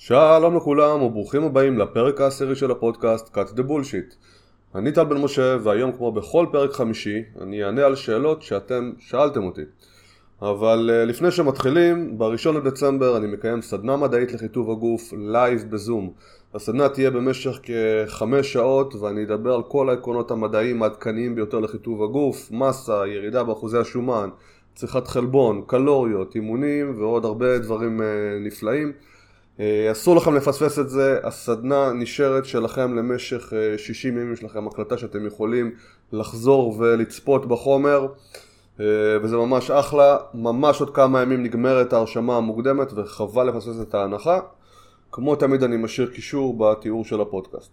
שלום לכולם וברוכים הבאים לפרק העשירי של הפודקאסט Cut the Bullshit. אני טל בן משה והיום כמו בכל פרק חמישי אני אענה על שאלות שאתם שאלתם אותי. אבל לפני שמתחילים, ב1 לדצמבר אני מקיים סדנה מדעית לחיטוב הגוף לייב בזום. הסדנה תהיה במשך כ5 שעות ואני אדבר על כל העקרונות המדעיים העדכניים ביותר לחיטוב הגוף, מסה, ירידה באחוזי השומן, צריכת חלבון, קלוריות, אימונים ועוד הרבה דברים נפלאים. אסור לכם לפספס את זה, הסדנה נשארת שלכם למשך 60 ימים, יש לכם הקלטה שאתם יכולים לחזור ולצפות בחומר, וזה ממש אחלה, ממש עוד כמה ימים נגמרת ההרשמה המוקדמת וחבל לפספס את ההנחה, כמו תמיד אני משאיר קישור בתיאור של הפודקאסט.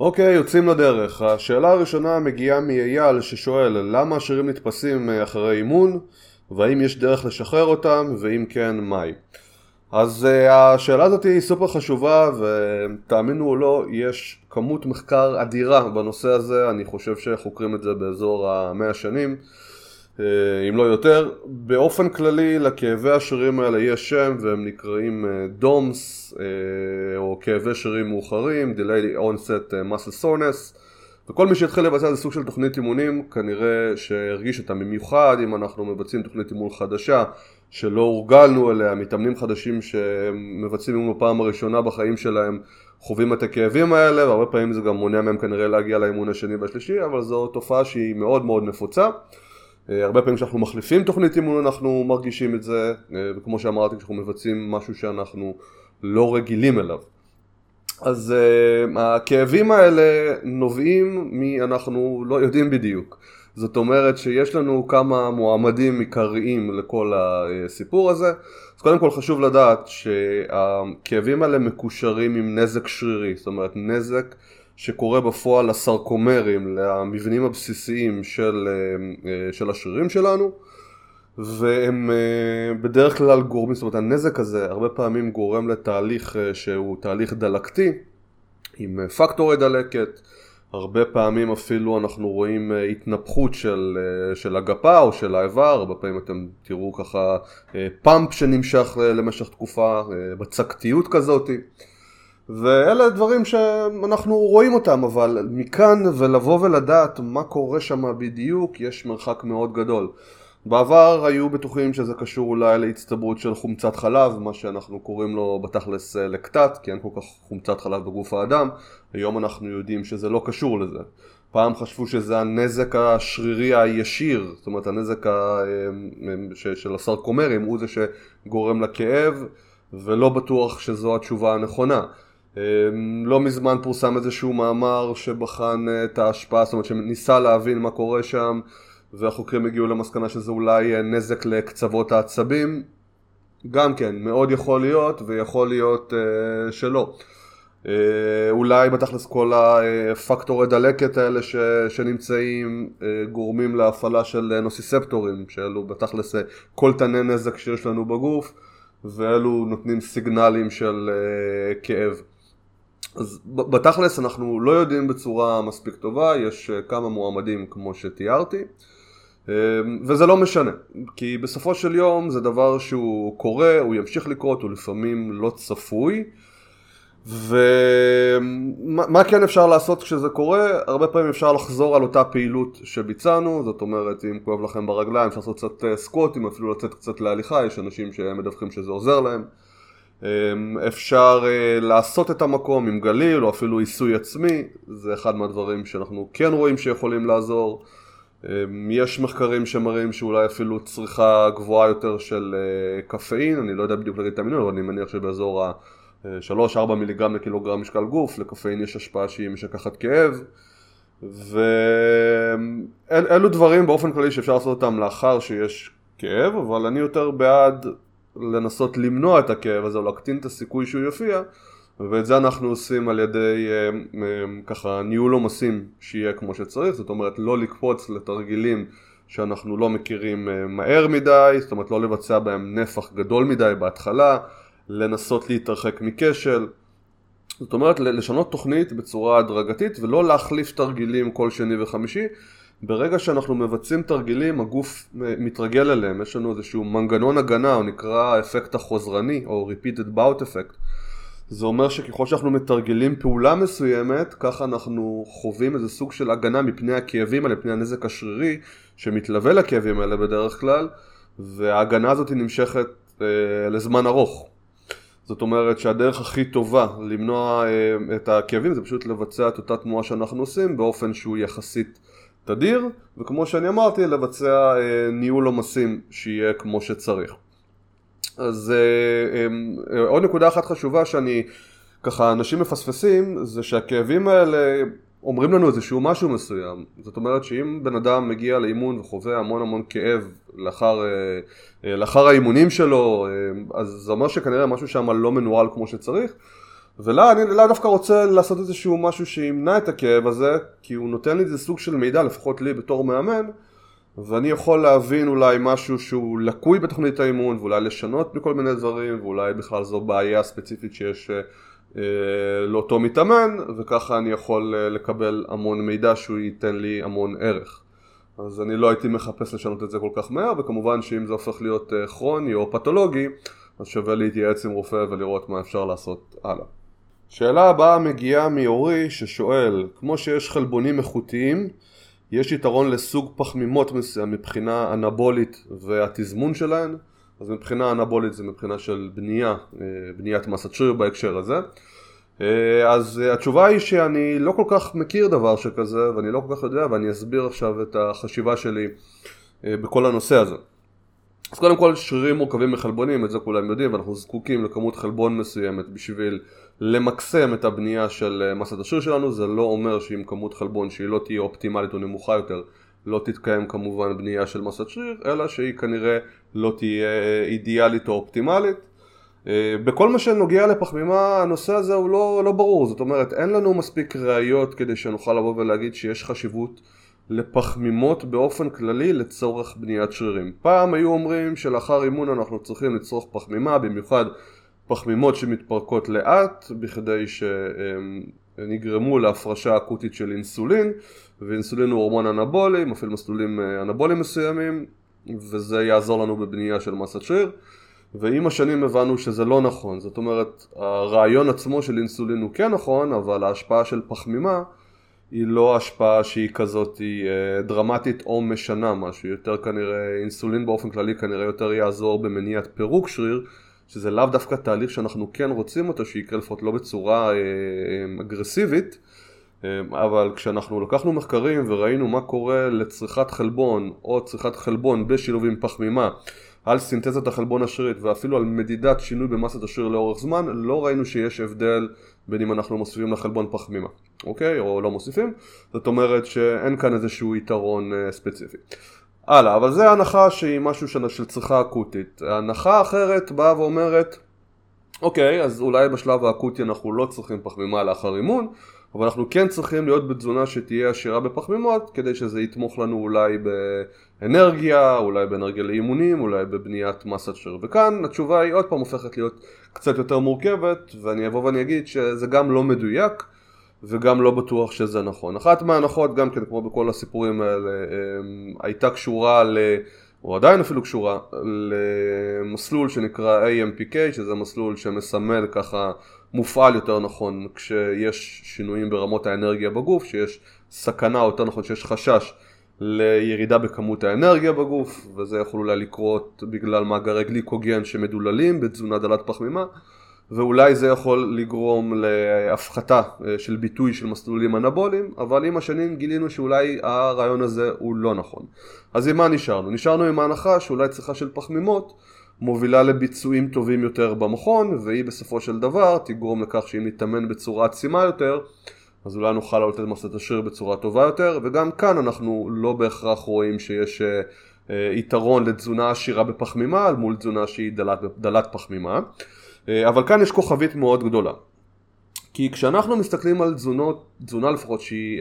אוקיי, יוצאים לדרך. השאלה הראשונה מגיעה מאייל ששואל למה השרירים נתפסים אחרי אימון, והאם יש דרך לשחרר אותם, ואם כן, מהי? אז השאלה הזאת היא סופר חשובה ותאמינו או לא, יש כמות מחקר אדירה בנושא הזה, אני חושב שחוקרים את זה באזור ה100 שנים, אם לא יותר. באופן כללי לכאבי השרירים האלה יש שם והם נקראים DOMS או כאבי שרירים מאוחרים, Delay Onset Muscle Soreness, וכל מי שהתחיל לבצע זה סוג של תוכנית אימונים כנראה שהרגיש אותה במיוחד. אם אנחנו מבצעים תוכנית אימון חדשה שלא הורגלנו אליה, מתאמנים חדשים שמבצעים אימון בפעם הראשונה בחיים שלהם חווים את הכאבים האלה, והרבה פעמים זה גם מונע מהם כנראה להגיע לאימון השני והשלישי, אבל זו תופעה שהיא מאוד מאוד נפוצה. הרבה פעמים כשאנחנו מחליפים תוכנית אימון אנחנו מרגישים את זה, וכמו שאמרתי כשאנחנו מבצעים משהו שאנחנו לא רגילים אליו. אז הכאבים האלה נובעים אנחנו לא יודעים בדיוק. זאת אומרת שיש לנו כמה מועמדים עיקריים לכל הסיפור הזה. אז קודם כל חשוב לדעת שהכאבים האלה מקושרים עם נזק שרירי, זאת אומרת נזק שקורה בפועל לסרקומרים, למבנים הבסיסיים של השרירים שלנו, והם בדרך כלל גורמים, זאת אומרת הנזק הזה הרבה פעמים גורם לתהליך שהוא תהליך דלקתי עם פקטורי דלקת, הרבה פעמים אפילו אנחנו רואים התנפחות של הגפה או של האיבר, הרבה פעמים אתם תראו ככה פאמפ שנמשך למשך תקופה, בצקתיות כזאת, ואלה דברים שאנחנו רואים אותם, אבל מכאן ולבוא ולדעת מה קורה שם בדיוק יש מרחק מאוד גדול. בעבר היו בטוחים שזה קשור אולי להצטברות של חומצת חלב, מה שאנחנו קוראים לו בתכלס לקטט, כי אין כל כך חומצת חלב בגוף האדם. היום אנחנו יודעים שזה לא קשור לזה. פעם חשבו שזה הנזק השרירי הישיר, זאת אומרת הנזק של הסרקומרים הוא זה שגורם לכאב, ולא בטוח שזו התשובה הנכונה. לא מזמן פורסם איזשהו מאמר שבחן את ההשפעה, זאת אומרת שניסה להבין מה קורה שם, והחוקרים הגיעו למסקנה שזה אולי נזק לקצוות העצבים, גם כן, מאוד יכול להיות ויכול להיות שלא. אולי בתכלס כל הפקטורי דלקת האלה שנמצאים גורמים להפעלה של נוסיספטורים, שאלו בתכלס כל תני נזק שיש לנו בגוף, ואלו נותנים סיגנלים של כאב. אז בתכלס אנחנו לא יודעים בצורה מספיק טובה, יש כמה מועמדים כמו שתיארתי, וזה לא משנה, כי בסופו של יום זה דבר שהוא קורה, הוא ימשיך לקרות, הוא לפעמים לא צפוי, ומה כן אפשר לעשות כשזה קורה? הרבה פעמים אפשר לחזור על אותה פעילות שביצענו, זאת אומרת אם כואב לכם ברגליים אפשר לעשות קצת סקווטים, אפילו לצאת קצת להליכה, יש אנשים שמדווחים שזה עוזר להם. אפשר לעשות את המקום עם גליל או אפילו עיסוי עצמי, זה אחד מהדברים שאנחנו כן רואים שיכולים לעזור. יש מחקרים שמראים שאולי אפילו צריכה גבוהה יותר של קפאין, אני לא יודע בדיוק להגיד את המינון, אבל אני מניח שבאזור ה3-4 מיליגרם לקילוגרם משקל גוף לקפאין יש השפעה שהיא משכחת כאב, ואלו דברים באופן כללי שאפשר לעשות אותם לאחר שיש כאב, אבל אני יותר בעד לנסות למנוע את הכאב הזה או להקטין את הסיכוי שהוא יופיע, ואת זה אנחנו עושים על ידי ככה ניהול עומסים שיהיה כמו שצריך, זאת אומרת לא לקפוץ לתרגילים שאנחנו לא מכירים מהר מדי, זאת אומרת לא לבצע בהם נפח גדול מדי בהתחלה, לנסות להתרחק מכשל, זאת אומרת לשנות תוכנית בצורה הדרגתית ולא להחליף תרגילים כל שני וחמישי. ברגע שאנחנו מבצעים תרגילים, הגוף מתרגל אליהם, יש לנו איזשהו מנגנון הגנה, הוא נקרא האפקט החוזרני, או repeated bout effect, זה אומר שככל שאנחנו מתרגלים פעולה מסוימת, ככה אנחנו חווים איזה סוג של הגנה מפני הכאבים האלה, מפני הנזק השרירי שמתלווה לכאבים האלה בדרך כלל, וההגנה הזאת נמשכת לזמן ארוך. זאת אומרת שהדרך הכי טובה למנוע את הכאבים זה פשוט לבצע את אותה תנועה שאנחנו עושים באופן שהוא יחסית תדיר, וכמו שאני אמרתי, לבצע ניהול עומסים שיהיה כמו שצריך. אז עוד נקודה אחת חשובה שאני, ככה אנשים מפספסים, זה שהכאבים האלה אומרים לנו איזשהו משהו מסוים. זאת אומרת שאם בן אדם מגיע לאימון וחווה המון המון כאב לאחר האימונים שלו, אז זה אומר שכנראה משהו שם לא מנוהל כמו שצריך. ולא, אני לא דווקא רוצה לעשות איזשהו משהו שימנע את הכאב הזה, כי הוא נותן לי איזה סוג של מידע, לפחות לי בתור מאמן, ואני יכול להבין אולי משהו שהוא לקוי בתוכנית האימון, ואולי לשנות בכל מיני דברים, ואולי בכלל זו בעיה ספציפית שיש לאותו מתאמן, וככה אני יכול לקבל המון מידע שהוא ייתן לי המון ערך. אז אני לא הייתי מחפש לשנות את זה כל כך מהר, וכמובן שאם זה הופך להיות כרוני או פתולוגי, אז שווה להתייעץ עם רופא ולראות מה אפשר לעשות הלאה. שאלה הבאה מגיעה מאורי ששואל, כמו שיש חלבונים איכותיים, יש יתרון לסוג פחמימות מסוים מבחינה אנבולית והתזמון שלהן. אז מבחינה אנבולית זה מבחינה של בניית מסת שריר בהקשר הזה. אז התשובה היא שאני לא כל כך מכיר דבר שכזה ואני לא כל כך יודע, ואני אסביר עכשיו את החשיבה שלי בכל הנושא הזה. אז קודם כל, שרירים מורכבים מחלבונים, את זה כולם יודעים, ואנחנו זקוקים לכמות חלבון מסוימת בשביל למקסם את הבנייה של מסת השריר שלנו. זה לא אומר שאם כמות חלבון שהיא לא תהיה אופטימלית או נמוכה יותר, לא תתקיים כמובן בנייה של מסת שריר, אלא שהיא כנראה לא תהיה אידיאלית או אופטימלית. בכל מה שנוגע לפחמימה, הנושא הזה הוא לא ברור. זאת אומרת, אין לנו מספיק ראיות כדי שנוכל לבוא ולהגיד שיש חשיבות לפחמימות באופן כללי לצורך בניית שרירים. פעם היו אומרים שלאחר אימון אנחנו צריכים לצרוך פחמימה, במיוחד פחמימות שמתפרקות לאט, בכדי שנגרמו להפרשה אקוטית של אינסולין, ואינסולין הוא הורמון אנבולי, מפעיל מסלולים אנבוליים מסוימים, וזה יעזור לנו בבנייה של מסת שריר. ועם השנים הבנו שזה לא נכון. זאת אומרת, הרעיון עצמו של אינסולין הוא כן נכון, אבל ההשפעה של פחמימה היא לא השפעה שהיא כזאת דרמטית או משנה משהו. יותר כנראה, אינסולין באופן כללי כנראה יותר יעזור במניעת פירוק שריר, שזה לאו דווקא תהליך שאנחנו כן רוצים אותו, שיקרה לפחות לא בצורה אגרסיבית, אבל כשאנחנו לקחנו מחקרים וראינו מה קורה לצריכת חלבון, או צריכת חלבון בשילוב עם פחמימה, על סינתזת החלבון השרירית ואפילו על מדידת שינוי במסת השריר לאורך זמן, לא ראינו שיש הבדל בין אם אנחנו מוסיפים לחלבון פחמימה, אוקיי? או לא מוסיפים. זאת אומרת שאין כאן איזשהו יתרון ספציפי. הלאה, אבל זה ההנחה שהיא משהו של צריכה אקוטית. ההנחה אחרת באה ואומרת, אוקיי, אז אולי בשלב האקוטי אנחנו לא צריכים פחמימה לאחר אימון, אבל אנחנו כן צריכים להיות בתזונה שתהיה עשירה בפחמימות, כדי שזה יתמוך לנו אולי באנרגיה, אולי באנרגיה לאימונים, אולי בבניית מסת שריר. וכאן התשובה היא עוד פעם הופכת להיות קצת יותר מורכבת, ואני אבוא ואני אגיד שזה גם לא מדויק, וגם לא בטוח שזה נכון. אחת מההנחות, גם כן כמו בכל הסיפורים האלה, הייתה קשורה, או עדיין אפילו קשורה, למסלול שנקרא AMPK, שזה מסלול שמסמל ככה, מופעל יותר נכון כשיש שינויים ברמות האנרגיה בגוף, שיש סכנה, יותר נכון שיש חשש לירידה בכמות האנרגיה בגוף, וזה יכול אולי לקרות בגלל מאגרי גליקוגן שמדוללים בתזונה דלת פחמימה, ואולי זה יכול לגרום להפחתה של ביטוי של מסלולים אנבוליים, אבל עם השנים גילינו שאולי הרעיון הזה הוא לא נכון. אז עם מה נשארנו? נשארנו עם ההנחה שאולי צריכה של פחמימות מובילה לביצועים טובים יותר במכון, והיא בסופו של דבר תגרום לכך שאם נתאמן בצורה עצימה יותר, אז אולי נוכל להעלות את מסת השריר בצורה טובה יותר, וגם כאן אנחנו לא בהכרח רואים שיש יתרון לתזונה עשירה בפחמימה, על מול תזונה שהיא דלת פחמימה. אבל כאן יש כוכבית מאוד גדולה. כי כשאנחנו מסתכלים על תזונה לפחות שהיא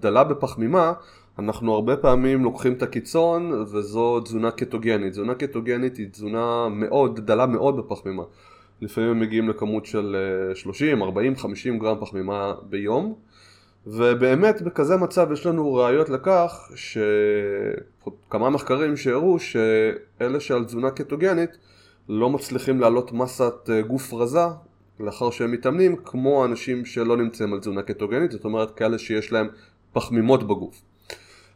דלה בפחמימה, אנחנו הרבה פעמים לוקחים את הקיצון, וזו תזונה קטוגנית. תזונה קטוגנית היא תזונה דלה מאוד בפחמימה. לפעמים הם מגיעים לכמות של 30, 40, 50 גרם פחמימה ביום, ובאמת בכזה מצב יש לנו ראיות לכך, כמה מחקרים שהראו שאלה שעל תזונה קטוגנית לא מצליחים להעלות מסת גוף רזה, לאחר שהם מתאמנים, כמו אנשים שלא נמצאים על תזונה קטוגנית, זאת אומרת כאלה שיש להם פחמימות בגוף.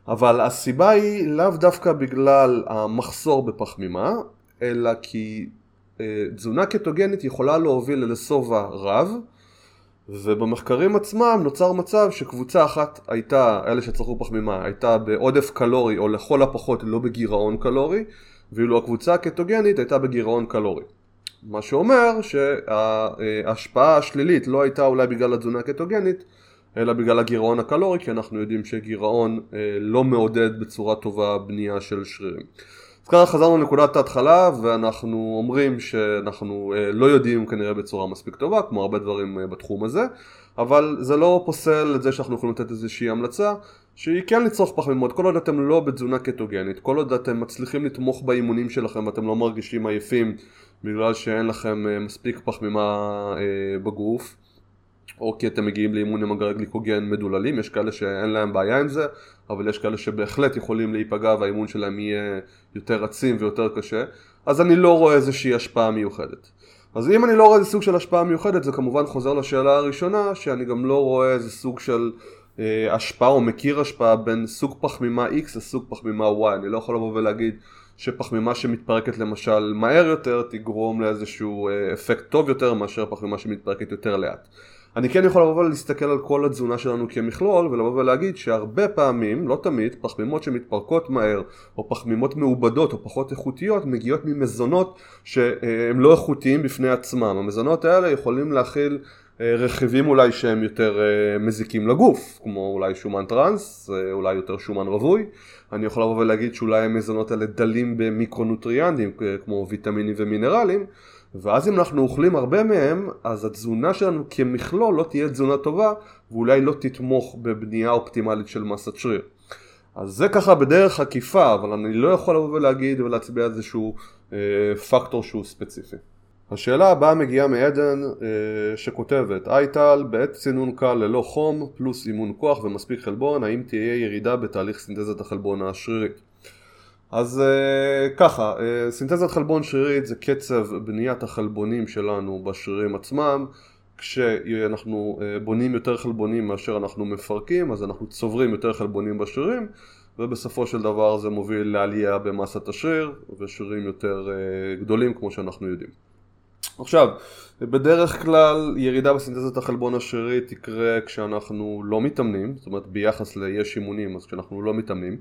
אבל הסיבה היא לאו דווקא בגלל המחסור בפחמימה, אלא כי תזונה קטוגנית יכולה להוביל לסובה רב, ובמחקרים עצמם נוצר מצב שקבוצה אחת הייתה, אלה שצרכו פחמימה, הייתה בעודף קלורי או לכל הפחות לא בגירעון קלורי, ואילו הקבוצה הקטוגנית הייתה בגירעון קלורי. מה שאומר שההשפעה השלילית לא הייתה אולי בגלל התזונה הקטוגנית, אלא בגלל הגירעון הקלורי, כי אנחנו יודעים שגירעון לא מעודד בצורה טובה בנייה של שרירים. אז ככה חזרנו לנקודת ההתחלה, ואנחנו אומרים שאנחנו לא יודעים כנראה בצורה מספיק טובה, כמו הרבה דברים בתחום הזה, אבל זה לא פוסל את זה שאנחנו יכולים לתת איזושהי המלצה, שהיא כן לצרוך פחמימות, כל עוד אתם לא בתזונה קטוגנית, כל עוד אתם מצליחים לתמוך באימונים שלכם, ואתם לא מרגישים עייפים, בגלל שאין לכם מספיק פחמימה בגוף, או כי אתם מגיעים לאימון עם מגרי גליקוגן מדוללים, יש כאלה שאין להם בעיה עם זה, אבל יש כאלה שבהחלט יכולים להיפגע, והאימון שלהם יהיה יותר רצים ויותר קשה, אז אני לא רואה איזושהי השפעה מיוחדת. אז אם אני לא רואה איזה סוג של השפעה מיוחדת, זה כמובן חוזר לשאלה הראשונה, שאני גם לא רואה איזה סוג של השפעה או מכיר השפעה בין סוג פחמימה X לסוג פחמימה Y. אני לא יכול לבוא ולהגיד שפחמימה שמתפרקת למשל מהר יותר תגרום לאיזשהו אפקט טוב יותר מאשר פחמימה שמתפרקת יותר לאט. אני כן יכול לבוא ולהסתכל על כל התזונה שלנו כמכלול ולבוא ולהגיד שהרבה פעמים, לא תמיד, פחמימות שמתפרקות מהר או פחמימות מעובדות או פחות איכותיות מגיעות ממזונות שהם לא איכותיים בפני עצמם. המזונות האלה יכולים להכיל רכיבים אולי שהם יותר מזיקים לגוף, כמו אולי שומן טרנס, אולי יותר שומן רווי. אני יכול לבוא ולהגיד שאולי המזונות האלה דלים במיקרונוטריאנטים כמו ויטמינים ומינרלים, ואז אם אנחנו אוכלים הרבה מהם, אז התזונה שלנו כמכלול לא תהיה תזונה טובה, ואולי לא תתמוך בבנייה אופטימלית של מסת שריר. אז זה ככה בדרך עקיפה, אבל אני לא יכול לבוא ולהגיד ולהצביע איזשהו פקטור שהוא ספציפי. השאלה הבאה מגיעה מעדן שכותבת, היי טל, בעת צינון קל ללא חום פלוס אימון כוח ומספיק חלבון, האם תהיה ירידה בתהליך סינתזת החלבון השרירית? אז ככה, סינתזת חלבון שרירית זה קצב בניית החלבונים שלנו בשרירים עצמם. כשאנחנו בונים יותר חלבונים מאשר אנחנו מפרקים, אז אנחנו צוברים יותר חלבונים בשרירים, ובסופו של דבר זה מוביל לעלייה במסת השריר ושרירים יותר גדולים כמו שאנחנו יודעים. עכשיו, בדרך כלל ירידה בסינתזת החלבון השרירית תקרה כשאנחנו לא מתאמנים, זאת אומרת ביחס ליש אימונים, אז כשאנחנו לא מתאמנים,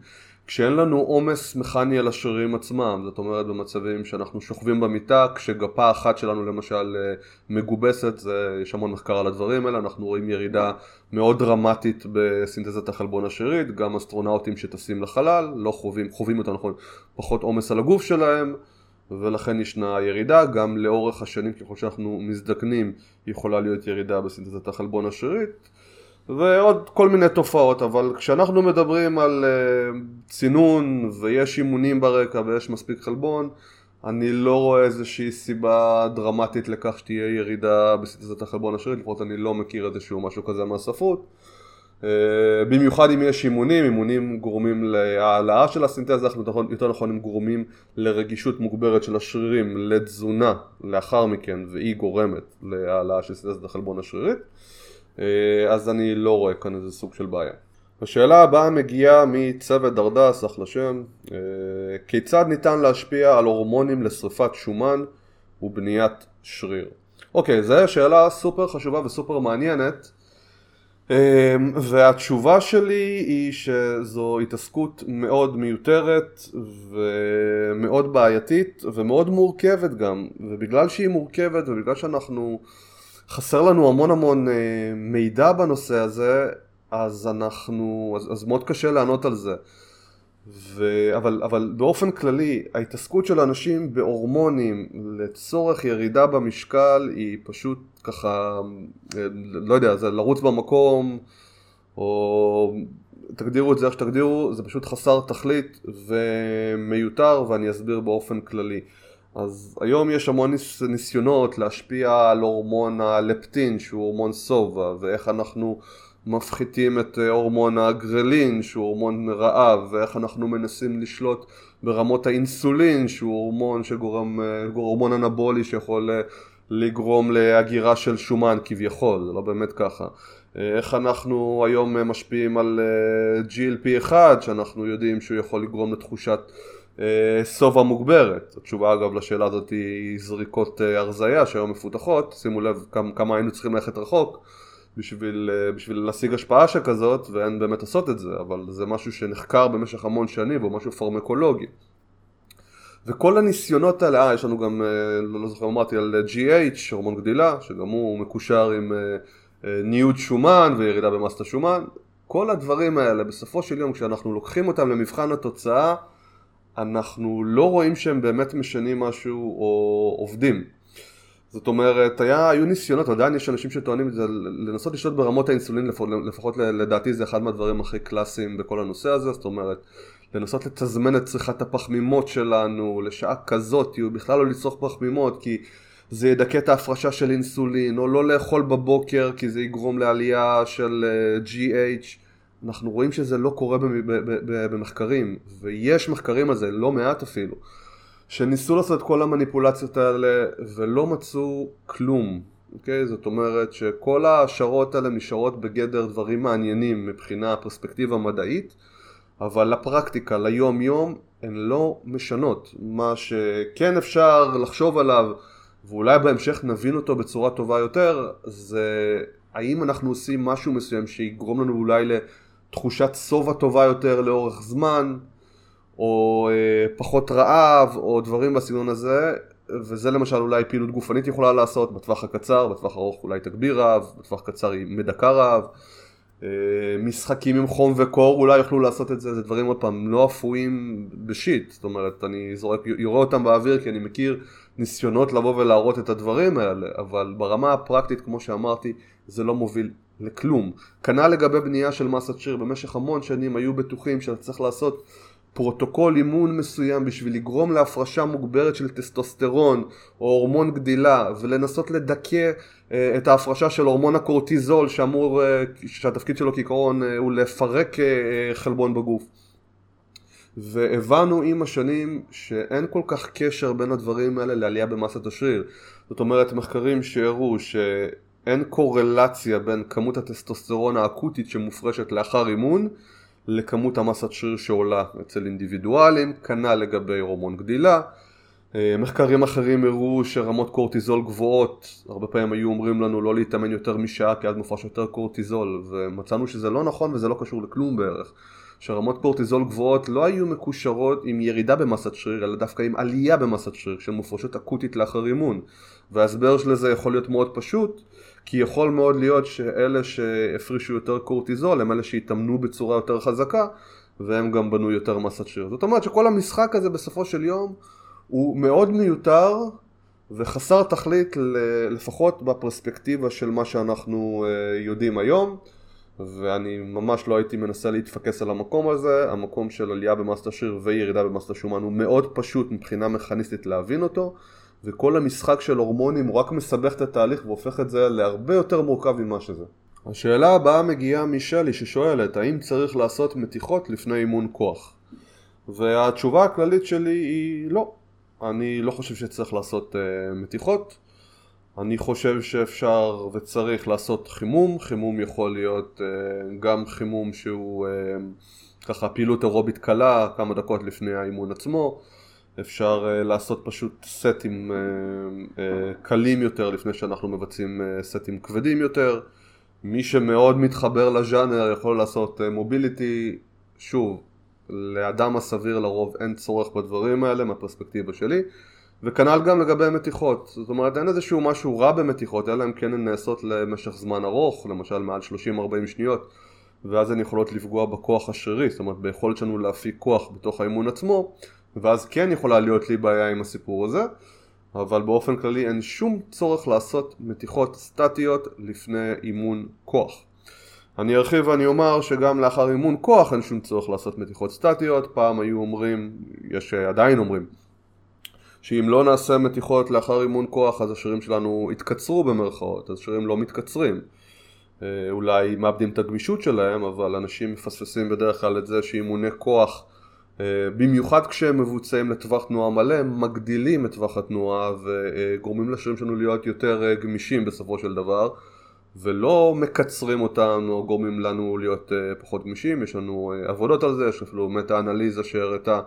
כשאין לנו עומס מכני על השרירים עצמם, זאת אומרת במצבים שאנחנו שוכבים במיטה, כשגפה אחת שלנו למשל מגובסת, יש המון מחקר על הדברים האלה, אנחנו רואים ירידה מאוד דרמטית בסינתזת החלבון השרירית, גם אסטרונאוטים שטסים לחלל, לא חווים יותר נכון פחות עומס על הגוף שלהם, ולכן ישנה ירידה, גם לאורך השנים ככל שאנחנו מזדקנים יכולה להיות ירידה בסינתזת החלבון השרירית ועוד כל מיני תופעות. אבל כשאנחנו מדברים על צינון ויש אימונים ברקע ויש מספיק חלבון, אני לא רואה איזושהי סיבה דרמטית לכך שתהיה ירידה בסינתזת החלבון השרירית, לפחות אני לא מכיר איזשהו משהו כזה מהספרות. במיוחד אם יש אימונים, אימונים גורמים להעלאה של הסינתזה, יותר נכון הם גורמים לרגישות מוגברת של השרירים לתזונה לאחר מכן, והיא גורמת להעלאה של סינתזת החלבון השרירית, אז אני לא רואה כאן איזה סוג של בעיה. השאלה הבאה מגיעה מצוות דרדס, אחלה שם, כיצד ניתן להשפיע על הורמונים לשריפת שומן ובניית שריר? אוקיי, זו שאלה סופר חשובה וסופר מעניינת, והתשובה שלי היא שזו התעסקות מאוד מיותרת ומאוד בעייתית ומאוד מורכבת גם, ובגלל שהיא מורכבת ובגלל שאנחנו חסר לנו המון מידע בנושא הזה, אז מאוד קשה לענות על זה. אבל באופן כללי ההתעסקות של אנשים בהורמונים לצורך ירידה במשקל היא פשוט ככה, לא יודע, זה לרוץ במקום, או תגדירו את זה איך שתגדירו, זה פשוט חסר תכלית ומיותר, ואני אסביר באופן כללי. אז היום יש המון ניסיונות להשפיע על הורמון הלפטין שהוא הורמון סובה, ואיך אנחנו מפחיתים את הורמון הגרלין שהוא הורמון רעב, ואיך אנחנו מנסים לשלוט ברמות האינסולין שהוא הורמון אנבולי שיכול לגרום להגירה של שומן כביכול, זה לא באמת ככה. איך אנחנו היום משפיעים על GLP-1 שאנחנו יודעים שהוא יכול לגרום לתחושת סובה מוגברת? התשובה אגב לשאלה הזאת היא זריקות הרזיה שהיום מפותחות, שימו לב כמה היינו צריכים ללכת רחוק בשביל להשיג השפעה שכזאת, ואין באמת עשות את זה, אבל זה משהו שנחקר במשך המון שנים, והוא משהו פרמקולוגי. וכל הניסיונות האלה, יש לנו גם, לא זוכר אמרתי, על GH, הורמון גדילה, שגם הוא מקושר עם ניוד שומן וירידה במסת השומן. כל הדברים האלה, בסופו של יום, כשאנחנו לוקחים אותם למבחן התוצאה, אנחנו לא רואים שהם באמת משנים משהו או עובדים. זאת אומרת, היו ניסיונות, עדיין יש אנשים שטוענים את זה, לנסות לשלוט ברמות האינסולין, לפחות לדעתי זה אחד מהדברים הכי קלאסיים בכל הנושא הזה, זאת אומרת, לנסות לתזמן את צריכת הפחמימות שלנו, לשעה כזאת, בכלל לא לצרוך פחמימות, כי זה ידקה את ההפרשה של אינסולין, או לא לאכול בבוקר, כי זה יגרום לעלייה של GH, אנחנו רואים שזה לא קורה במחקרים, ויש מחקרים על זה, לא מעט אפילו, שניסו לעשות את כל המניפולציות האלה ולא מצאו כלום, אוקיי? זאת אומרת שכל ההשערות האלה נשארות בגדר דברים מעניינים מבחינה פרספקטיבה מדעית, אבל לפרקטיקה, ליום יום, הן לא משנות. מה שכן אפשר לחשוב עליו, ואולי בהמשך נבין אותו בצורה טובה יותר, זה האם אנחנו עושים משהו מסוים שיגרום לנו אולי לתחושת סובה טובה יותר לאורך זמן, או פחות רעב, או דברים בסגנון הזה, וזה למשל אולי פעילות גופנית יכולה לעשות, בטווח הקצר, בטווח ארוך אולי תגביר רעב, בטווח קצר היא מדכא רעב, משחקים עם חום וקור אולי יוכלו לעשות את זה, זה דברים עוד פעם לא אפויים בשיט, זאת אומרת, אני יורא אותם באוויר כי אני מכיר ניסיונות לבוא ולהראות את הדברים האלה, אבל ברמה הפרקטית, כמו שאמרתי, זה לא מוביל לכלום. כנ"ל לגבי בנייה של מסת שריר, במשך המון שנים היו בטוחים שאתה צריך לעשות פרוטוקול אימון מסוים בשביל לגרום להפרשה מוגברת של טסטוסטרון או הורמון גדילה, ולנסות לדכא את ההפרשה של הורמון הקורטיזול שאמור, שהתפקיד שלו כעיקרון הוא לפרק חלבון בגוף. והבנו עם השנים שאין כל כך קשר בין הדברים האלה לעלייה במסת השריר. זאת אומרת, מחקרים שהראו שאין קורלציה בין כמות הטסטוסטרון האקוטית שמופרשת לאחר אימון לכמות המסת שריר שעולה אצל אינדיבידואלים, כנ"ל לגבי הורמון גדילה. מחקרים אחרים הראו שרמות קורטיזול גבוהות, הרבה פעמים היו אומרים לנו לא להתאמן יותר משעה כי אז מופרש יותר קורטיזול, ומצאנו שזה לא נכון וזה לא קשור לכלום בערך. שרמות קורטיזול גבוהות לא היו מקושרות עם ירידה במסת שריר, אלא דווקא עם עלייה במסת שריר, שמופרשות אקוטית לאחר אימון. וההסבר של זה יכול להיות מאוד פשוט, כי יכול מאוד להיות שאלה שהפרישו יותר קורטיזול, הם אלה שהתאמנו בצורה יותר חזקה, והם גם בנו יותר מסת שריר. זאת אומרת שכל המשחק הזה בסופו של יום, הוא מאוד מיותר וחסר תכלית, לפחות בפרספקטיבה של מה שאנחנו יודעים היום, ואני ממש לא הייתי מנסה להתפקס על המקום הזה. המקום של עלייה במסת השריר וירידה במסת השומן הוא מאוד פשוט מבחינה מכניסטית להבין אותו, וכל המשחק של הורמונים הוא רק מסבך את התהליך והופך את זה להרבה יותר מורכב ממה שזה. השאלה הבאה מגיעה משלי ששואלת, האם צריך לעשות מתיחות לפני אימון כוח? והתשובה הכללית שלי היא לא. אני לא חושב שצריך לעשות מתיחות. אני חושב שאפשר וצריך לעשות חימום. חימום יכול להיות גם חימום שהוא ככה פעילות אירובית קלה כמה דקות לפני האימון עצמו. אפשר לעשות פשוט סטים קלים יותר לפני שאנחנו מבצעים סטים כבדים יותר. מי שמאוד מתחבר לז'אנר יכול לעשות מוביליטי. שוב, לאדם הסביר לרוב אין צורך בדברים האלה מהפרספקטיבה שלי. וכנ"ל גם לגבי מתיחות, זאת אומרת אין איזשהו משהו רע במתיחות, אלא אם כן הן נעשות למשך זמן ארוך, למשל מעל 30-40 שניות, ואז הן יכולות לפגוע בכוח השרירי, זאת אומרת ביכולת שלנו להפיק כוח בתוך האימון עצמו, ואז כן יכולה להיות לי בעיה עם הסיפור הזה, אבל באופן כללי אין שום צורך לעשות מתיחות סטטיות לפני אימון כוח. אני ארחיב ואני אומר שגם לאחר אימון כוח אין שום צורך לעשות מתיחות סטטיות, פעם היו אומרים, יש עדיין אומרים, שאם לא נעשה מתיחות לאחר אימון כוח, אז השרירים שלנו יתקצרו במרכאות, אז השרירים לא מתקצרים. אולי מאבדים את הגמישות שלהם, אבל אנשים מפספסים בדרך כלל את זה שאימוני כוח במיוחד כשהם מבוצעים לטווח תנועה מלא, מגדילים את טווח התנועה וגורמים לשרירים שלנו להיות יותר גמישים בסופו של דבר, ולא מקצרים אותם או גורמים לנו להיות פחות גמישים. יש לנו עבודות על זה, יש אפילו מטה-אנליזה שהראתה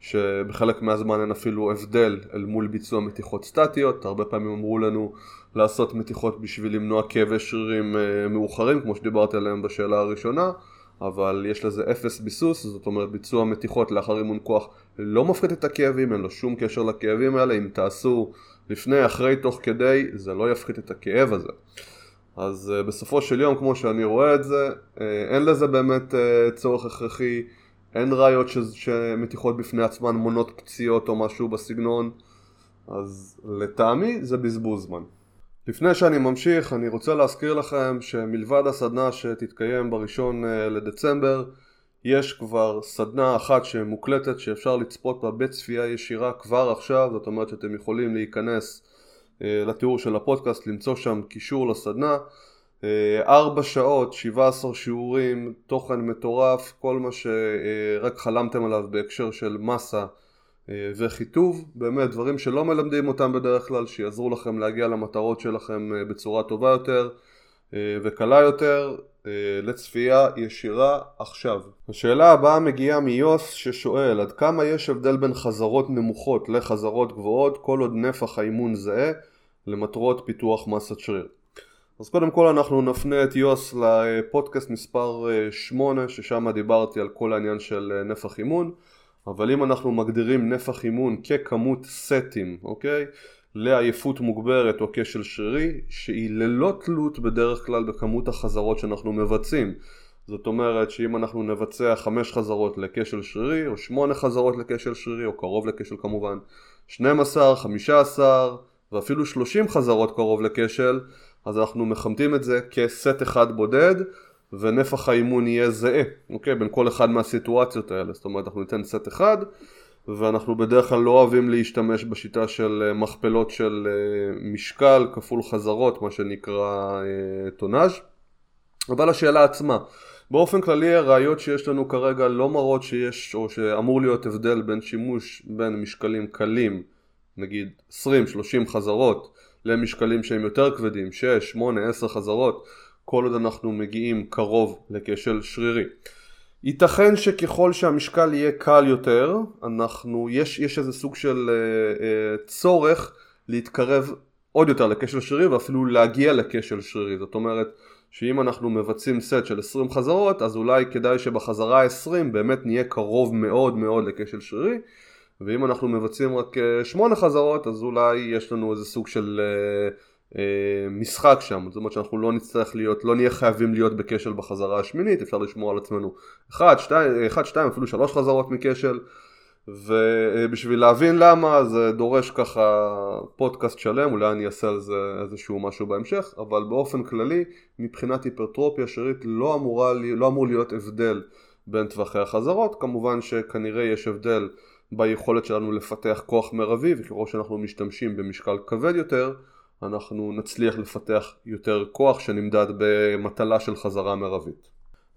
שבחלק מהזמן אין אפילו הבדל אל מול ביצוע מתיחות סטטיות. הרבה פעמים אמרו לנו לעשות מתיחות בשביל למנוע כאבי שרירים מאוחרים, כמו שדיברתי עליהם בשאלה הראשונה, אבל יש לזה אפס ביסוס. זאת אומרת, ביצוע מתיחות לאחר אימון כוח לא מפחית את הכאבים, אין לו שום קשר לכאבים האלה. אם תעשו לפני, אחרי, תוך כדי, זה לא יפחית את הכאב הזה. אז בסופו של יום, כמו שאני רואה את זה, אין לזה באמת צורך הכרחי, אין ראיות שמתיחות בפני עצמן מונות פציעות או משהו בסגנון, אז לטעמי זה בזבוז זמן. לפני שאני ממשיך, אני רוצה להזכיר לכם שמלבד הסדנה שתתקיים בראשון לדצמבר, יש כבר סדנה אחת שמוקלטת שאפשר לצפות בה בצפייה ישירה כבר עכשיו. זאת אומרת שאתם יכולים להיכנס לתיאור של הפודקאסט, למצוא שם קישור לסדנה. 4 שעות, 17 שיעורים, תוכן מטורף, כל מה שרק חלמתם עליו בהקשר של מסה וחיטוב. באמת דברים שלא מלמדים אותם בדרך כלל, שיעזרו לכם להגיע למטרות שלכם בצורה טובה יותר וקלה יותר. לצפייה ישירה עכשיו. השאלה הבאה מגיעה מיוס ששואל, עד כמה יש הבדל בין חזרות נמוכות לחזרות גבוהות כל עוד נפח האימון זהה למטרות פיתוח מסת שריר? אז קודם כל אנחנו נפנה את יוס לפודקאסט מספר 8, ששם דיברתי על כל העניין של נפח אימון. אבל אם אנחנו מגדירים נפח אימון ככמות סטים, אוקיי? לעייפות מוגברת או כשל שרירי, שהיא ללא תלות בדרך כלל בכמות החזרות שאנחנו מבצעים. זאת אומרת שאם אנחנו נבצע 5 חזרות לכשל שרירי, או 8 חזרות לכשל שרירי, או קרוב לכשל כמובן, 12, 15 ואפילו 30 חזרות קרוב לכשל, אז אנחנו מחמתים את זה כסט אחד בודד, ונפח האימון יהיה זהה, אוקיי? בין כל אחד מהסיטואציות האלה. זאת אומרת, אנחנו ניתן סט אחד, ואנחנו בדרך כלל לא אוהבים להשתמש בשיטה של מכפלות של משקל כפול חזרות, מה שנקרא טונאז'. אבל השאלה עצמה, באופן כללי הראיות שיש לנו כרגע לא מראות שיש או שאמור להיות הבדל בין שימוש בין משקלים קלים, נגיד 20-30 חזרות, למשקלים שהם יותר כבדים, 6-8-10 חזרות, כל עוד אנחנו מגיעים קרוב לכשל שרירי. ייתכן שככל שהמשקל יהיה קל יותר, יש איזה סוג של צורך להתקרב עוד יותר לכשל שרירי, ואפילו להגיע לכשל שרירי. זאת אומרת שאם אנחנו מבצעים סט של 20 חזרות, אז אולי כדאי שבחזרה 20 באמת נהיה קרוב מאוד מאוד לכשל שרירי, ואם אנחנו מבצעים רק 8 חזרות, אז אולי יש לנו איזה סוג של משחק שם. זאת אומרת שאנחנו לא נהיה חייבים להיות בכשל בחזרה השמינית, אפשר לשמור על עצמנו 1, 2, אפילו 3 חזרות מכשל. ובשביל להבין למה זה דורש ככה פודקאסט שלם, אולי אני אעשה על זה איזשהו משהו בהמשך, אבל באופן כללי מבחינת היפרטרופיה שרירית לא אמור להיות הבדל בין טווחי החזרות. כמובן שכנראה יש הבדל ביכולת שלנו לפתח כוח מרבי, וככל שאנחנו משתמשים במשקל כבד יותר אנחנו נצליח לפתח יותר כוח שנמדד במטלה של חזרה מרבית.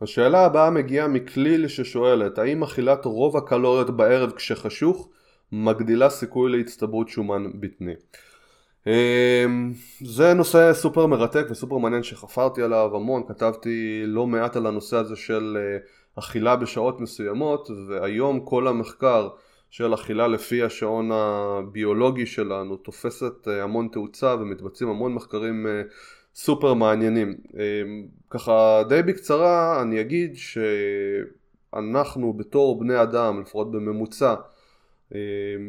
השאלה הבאה מגיעה מכליל ששואלת, האם אכילת רוב הקלוריות בערב כשחשוך מגדילה סיכוי להצטברות שומן בטני? זה נושא סופר מרתק וסופר מעניין שחפרתי עליו המון, כתבתי לא מעט על הנושא הזה של אכילה בשעות מסוימות, והיום כל המחקר של אכילה לפי השעון הביולוגי שלנו תופסת המון תאוצה ומתבצעים המון מחקרים סופר מעניינים. ככה די בקצרה אני אגיד שאנחנו בתור בני אדם, לפחות בממוצע,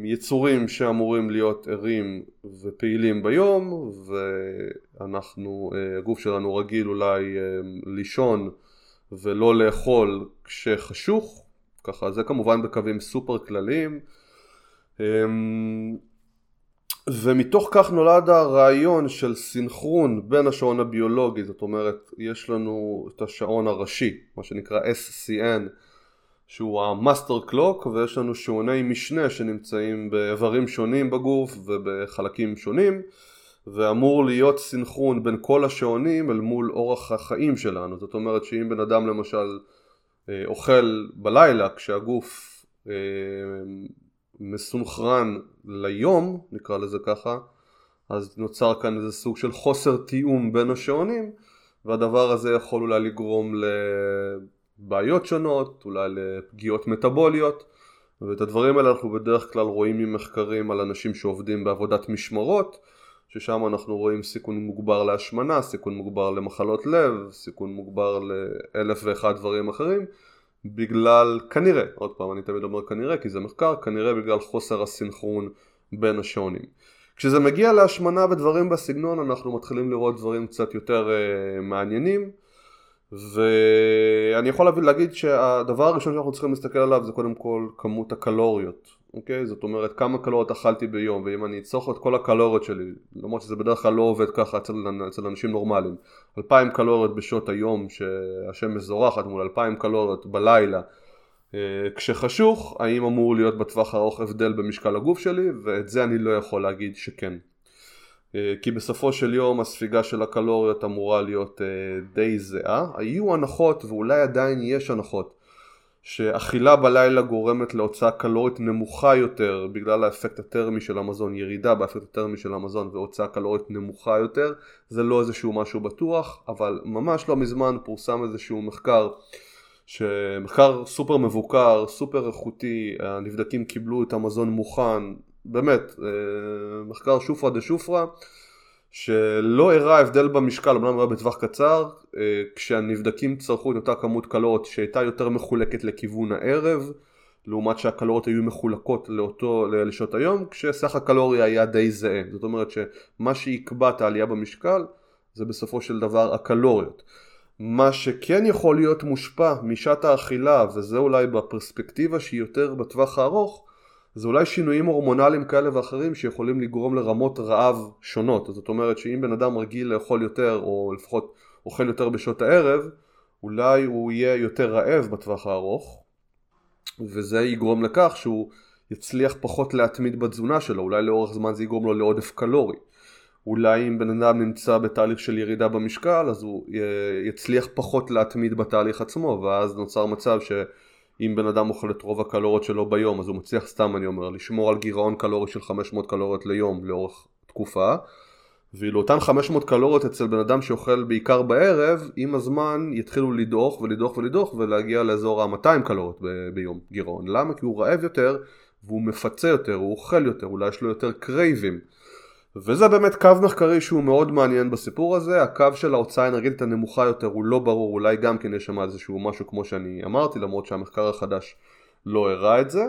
יצורים שאמורים להיות ערים ופעילים ביום, ואנחנו, הגוף שלנו רגיל אולי לישון ולא לאכול כשחשוך, ככה זה כמובן בקווים סופר כלליים. ומתוך כך נולד הרעיון של סינכרון בין השעון הביולוגי, זאת אומרת יש לנו את השעון הראשי, מה שנקרא SCN, שהוא המאסטר קלוק, ויש לנו שעוני משנה שנמצאים באיברים שונים בגוף ובחלקים שונים, ואמור להיות סינכרון בין כל השעונים אל מול אורח החיים שלנו. זאת אומרת שאם בן אדם למשל אוכל בלילה כשהגוף מסומכרן ליום, נקרא לזה ככה, אז נוצר כאן איזה סוג של חוסר תיאום בין השעונים, והדבר הזה יכול אולי לגרום לבעיות שונות, אולי לפגיעות מטאבוליות, ואת הדברים האלה אנחנו בדרך כלל רואים ממחקרים על אנשים שעובדים בעבודת משמרות, ששם אנחנו רואים סיכון מוגבר להשמנה, סיכון מוגבר למחלות לב, סיכון מוגבר לאלף ואחד דברים אחרים, בגלל כנראה, עוד פעם אני תמיד אומר כנראה כי זה מחקר, כנראה בגלל חוסר הסינכרון בין השעונים. כשזה מגיע להשמנה ודברים בסגנון, אנחנו מתחילים לראות דברים קצת יותר מעניינים, ואני יכול להגיד שהדבר הראשון שאנחנו צריכים להסתכל עליו זה קודם כל כמות הקלוריות, אוקיי? זאת אומרת כמה קלוריות אכלתי ביום, ואם אני אצרוך את כל הקלוריות שלי, למרות שזה בדרך כלל לא עובד ככה אצל אנשים נורמליים, 2,000 קלוריות בשעות היום שהשמש זורחת מול 2,000 קלוריות בלילה כשחשוך, האם אמור להיות בטווח הארוך הבדל במשקל הגוף שלי? ואת זה אני לא יכול להגיד שכן, כי בסופו של יום הספיגה של הקלוריות אמורה להיות די זהה. היו הנחות, ואולי עדיין יש הנחות, שאכילה בלילה גורמת להוצאה קלורית נמוכה יותר בגלל האפקט הטרמי של המזון, ירידה באפקט הטרמי של המזון והוצאה קלורית נמוכה יותר. זה לא איזשהו משהו בטוח, אבל ממש לא מזמן פורסם איזשהו מחקר, שמחקר סופר מבוקר, סופר איכותי, הנבדקים קיבלו את המזון מוכן, באמת, מחקר שופרה דשופרה, שלא הראה הבדל במשקל, אמנם הראה בטווח קצר, כשהנבדקים צרכו את אותה כמות קלוריות שהייתה יותר מחולקת לכיוון הערב, לעומת שהקלוריות היו מחולקות לשעות היום, כשסך הקלוריה היה די זהה. זאת אומרת שמה שיקבע את העלייה במשקל, זה בסופו של דבר הקלוריות. מה שכן יכול להיות מושפע משעת האכילה, וזה אולי בפרספקטיבה שהיא יותר בטווח הארוך, זה אולי שינויים הורמונליים כאלה ואחרים שיכולים לגרום לרמות רעב שונות. זאת אומרת שאם בן אדם רגיל לאכול יותר, או לפחות אוכל יותר בשעות הערב, אולי הוא יהיה יותר רעב בטווח הארוך, וזה יגרום לכך שהוא יצליח פחות להתמיד בתזונה שלו, אולי לאורך זמן זה יגרום לו לעודף קלורי. אולי אם בן אדם נמצא בתהליך של ירידה במשקל, אז הוא יצליח פחות להתמיד בתהליך עצמו, ואז נוצר מצב שאם בן אדם אוכל את רוב הקלוריות שלו ביום, אז הוא מצליח, סתם אני אומר, לשמור על גירעון קלורי של 500 קלוריות ליום לאורך תקופה, ואילו אותן 500 קלוריות אצל בן אדם שאוכל בעיקר בערב, עם הזמן יתחילו לדוח ולדוח ולדוח, ולהגיע לאזור ה-200 קלוריות ביום גירעון. למה? כי הוא רעב יותר, והוא מפצה יותר, הוא אוכל יותר, אולי יש לו יותר קרייבים. וזה באמת קו מחקרי שהוא מאוד מעניין בסיפור הזה. הקו של ההוצאה האנרגטית הנמוכה יותר הוא לא ברור, אולי גם כן יש שם איזשהו משהו כמו שאני אמרתי, למרות שהמחקר החדש לא הראה את זה.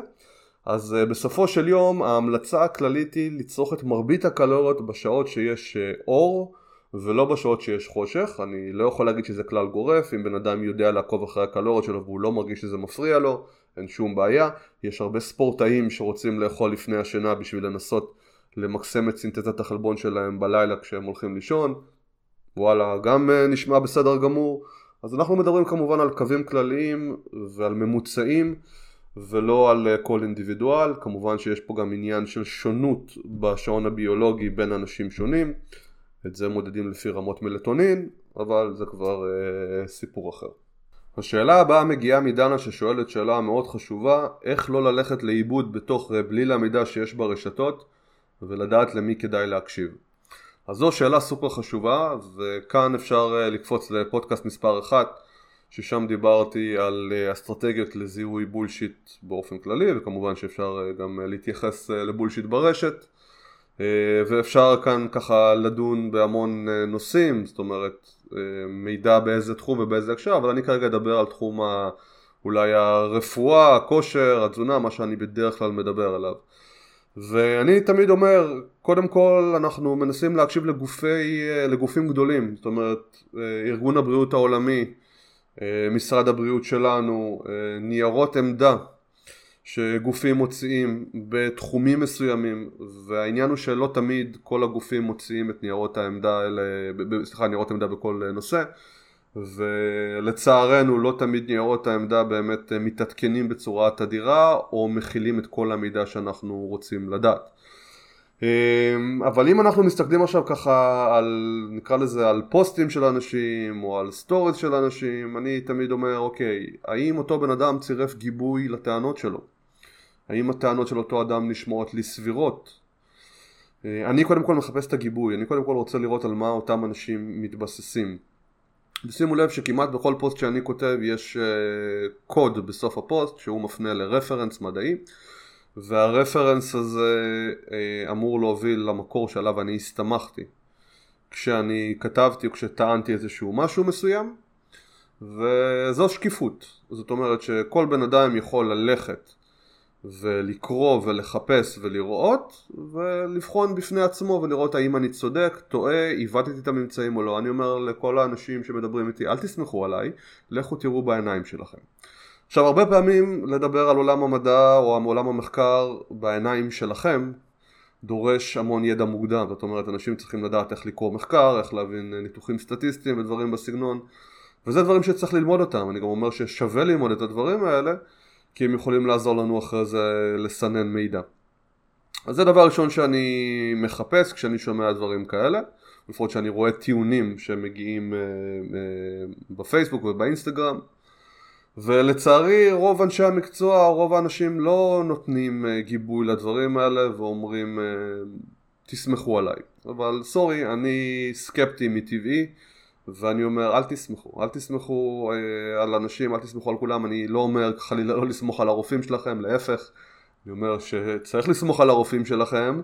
אז בסופו של יום ההמלצה הכללית היא לצרוך את מרבית הקלוריות בשעות שיש אור ולא בשעות שיש חושך. אני לא יכול להגיד שזה כלל גורף, אם בן אדם יודע לעקוב אחרי הקלוריות שלו והוא לא מרגיש שזה מפריע לו, אין שום בעיה. יש הרבה ספורטאים שרוצים לאכול לפני השינה בשביל לנסות למקסם את סינתזת החלבון שלהם בלילה כשהם הולכים לישון, וואלה, גם נשמע בסדר גמור. אז אנחנו מדברים כמובן על קווים כלליים ועל ממוצעים ולא על כל אינדיבידואל. כמובן שיש פה גם עניין של שונות בשעון הביולוגי בין אנשים שונים, את זה מודדים לפי רמות מלטונין, אבל זה כבר סיפור אחר. השאלה הבאה מגיעה מדנה ששואלת שאלה מאוד חשובה, איך לא ללכת לאיבוד בתוך בליל המידע שיש ברשתות ולדעת למי כדאי להקשיב. אז זו שאלה סופר חשובה, וכאן אפשר לקפוץ לפודקאסט מספר 1, ששם דיברתי על אסטרטגיות לזיהוי בולשיט באופן כללי, וכמובן שאפשר גם להתייחס לבולשיט ברשת, ואפשר כאן ככה לדון בהמון נושאים, זאת אומרת מידע באיזה תחום ובאיזה הקשר, אבל אני כרגע אדבר על תחום אולי הרפואה, הכושר, התזונה, מה שאני בדרך כלל מדבר עליו. ואני תמיד אומר, קודם כל אנחנו מנסים להקשיב לגופים גדולים, זאת אומרת ארגון הבריאות העולמי, משרד הבריאות שלנו, ניירות עמדה שגופים מוציאים בתחומים מסוימים, והעניין הוא שלא תמיד כל הגופים מוציאים את ניירות עמדה בכל נושא, ולצערנו לא תמיד ניירות העמדה באמת מתעדכנים בצורה תדירה או מכילים את כל המידע שאנחנו רוצים לדעת. אבל אם אנחנו מסתכלים עכשיו ככה על, נקרא לזה, על פוסטים של אנשים או על סטוריז של אנשים, אני תמיד אומר, אוקיי, האם אותו בן אדם צירף גיבוי לטענות שלו? האם הטענות של אותו אדם נשמעות לי סבירות? אני קודם כל מחפש את הגיבוי, אני קודם כל רוצה לראות על מה אותם אנשים מתבססים. ושימו לב שכמעט בכל פוסט שאני כותב יש קוד בסוף הפוסט שהוא מפנה לרפרנס מדעי, והרפרנס הזה אמור להוביל למקור שעליו אני הסתמכתי כשאני כתבתי או כשטענתי איזשהו משהו מסוים, וזו שקיפות. זאת אומרת שכל בן אדם יכול ללכת ולקרוא ולחפש ולראות ולבחון בפני עצמו ולראות האם אני צודק, טועה, עיבדתי את הממצאים או לא. אני אומר לכל האנשים שמדברים איתי, אל תסמכו עליי, לכו תראו בעיניים שלכם. עכשיו, הרבה פעמים לדבר על עולם המדע או עולם המחקר בעיניים שלכם דורש המון ידע מוקדם. זאת אומרת, אנשים צריכים לדעת איך לקרוא מחקר, איך להבין ניתוחים סטטיסטיים ודברים בסגנון, וזה דברים שצריך ללמוד אותם. אני גם אומר ששווה ללמוד את הדברים האלה, כי הם יכולים לעזור לנו אחרי זה לסנן מידע. אז זה דבר ראשון שאני מחפש כשאני שומע דברים כאלה, לפחות שאני רואה טיעונים שמגיעים בפייסבוק ובאינסטגרם, ולצערי רוב אנשי המקצוע, רוב האנשים לא נותנים גיבוי לדברים האלה ואומרים תסמכו עליי. אבל סורי, אני סקפטי מטבעי, ואני אומר אל תסמכו על אנשים, אל תסמכו על כולם. אני לא אומר חלילה לא לסמוך על הרופאים שלכם, להפך, אני אומר שצריך לסמוך על הרופאים שלכם,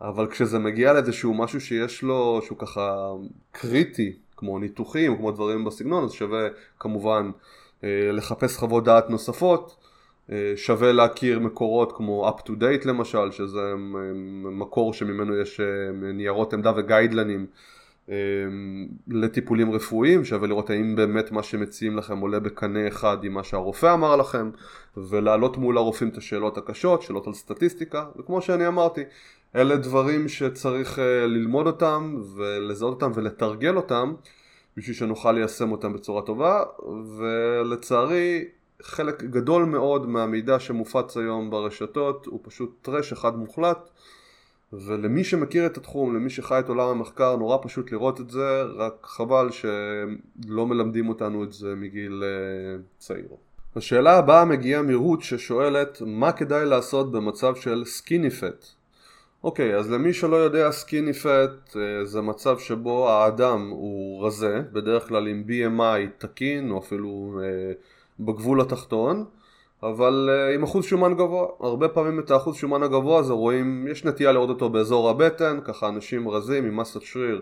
אבל כשזה מגיע לאיזשהו משהו שיש לו, שהוא ככה קריטי, כמו ניתוחים, כמו דברים בסגנון, אז שווה כמובן לחפש חוות דעת נוספות, שווה להכיר מקורות כמו up to date למשל, שזה מקור שממנו יש ניירות עמדה וגיידלנים לטיפולים רפואיים, שווה לראות האם באמת מה שמציעים לכם עולה בקנה אחד עם מה שהרופא אמר לכם, ולהעלות מול הרופאים את השאלות הקשות, שאלות על סטטיסטיקה, וכמו שאני אמרתי, אלה דברים שצריך ללמוד אותם ולזהות אותם ולתרגל אותם, בשביל שנוכל ליישם אותם בצורה טובה. ולצערי חלק גדול מאוד מהמידע שמופץ היום ברשתות הוא פשוט טרש אחד מוחלט, ולמי שמכיר את התחום, למי שחי את עולם המחקר, נורא פשוט לראות את זה, רק חבל שלא מלמדים אותנו את זה מגיל צעיר. השאלה הבאה מגיעה מרות ששואלת, מה כדאי לעשות במצב של סקיני פט? אוקיי, אז למי שלא יודע, סקיני פט זה מצב שבו האדם הוא רזה, בדרך כלל עם BMI תקין או אפילו בגבול התחתון, אבל עם אחוז שומן גבוה. הרבה פעמים את האחוז שומן הגבוה הזה רואים, יש נטייה לראות אותו באזור הבטן, ככה אנשים רזים עם מסת שריר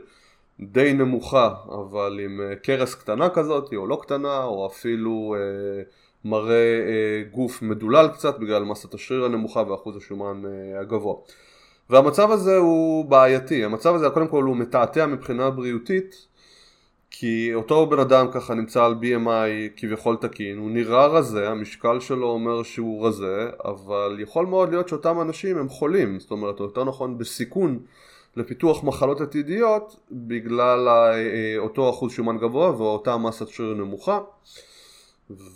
די נמוכה, אבל עם קרס קטנה כזאת או לא קטנה, או אפילו מראה גוף מדולל קצת בגלל מסת השריר הנמוכה ואחוז השומן הגבוה. והמצב הזה הוא בעייתי. המצב הזה קודם כל הוא מתעתע מבחינה בריאותית, כי אותו בן אדם ככה נמצא על BMI כביכול תקין, הוא נראה רזה, המשקל שלו אומר שהוא רזה, אבל יכול מאוד להיות שאותם אנשים הם חולים, זאת אומרת, או יותר נכון בסיכון לפיתוח מחלות עתידיות, בגלל אותו אחוז שומן גבוה ואותה מסת שריר נמוכה.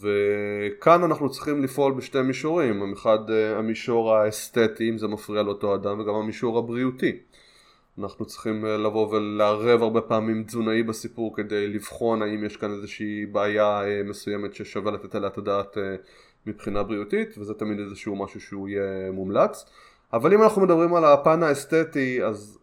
וכאן אנחנו צריכים לפעול בשתי מישורים, אחד המישור האסתטי, אם זה מפריע לאותו אדם, וגם המישור הבריאותי. אנחנו צריכים לבוא ולערב הרבה פעמים תזונאי בסיפור, כדי לבחון האם יש כאן איזושהי בעיה מסוימת ששווה לתת עליה את הדעת מבחינה בריאותית, וזה תמיד איזשהו משהו שהוא יהיה מומלץ. אבל אם אנחנו מדברים על הפן האסתטי, אז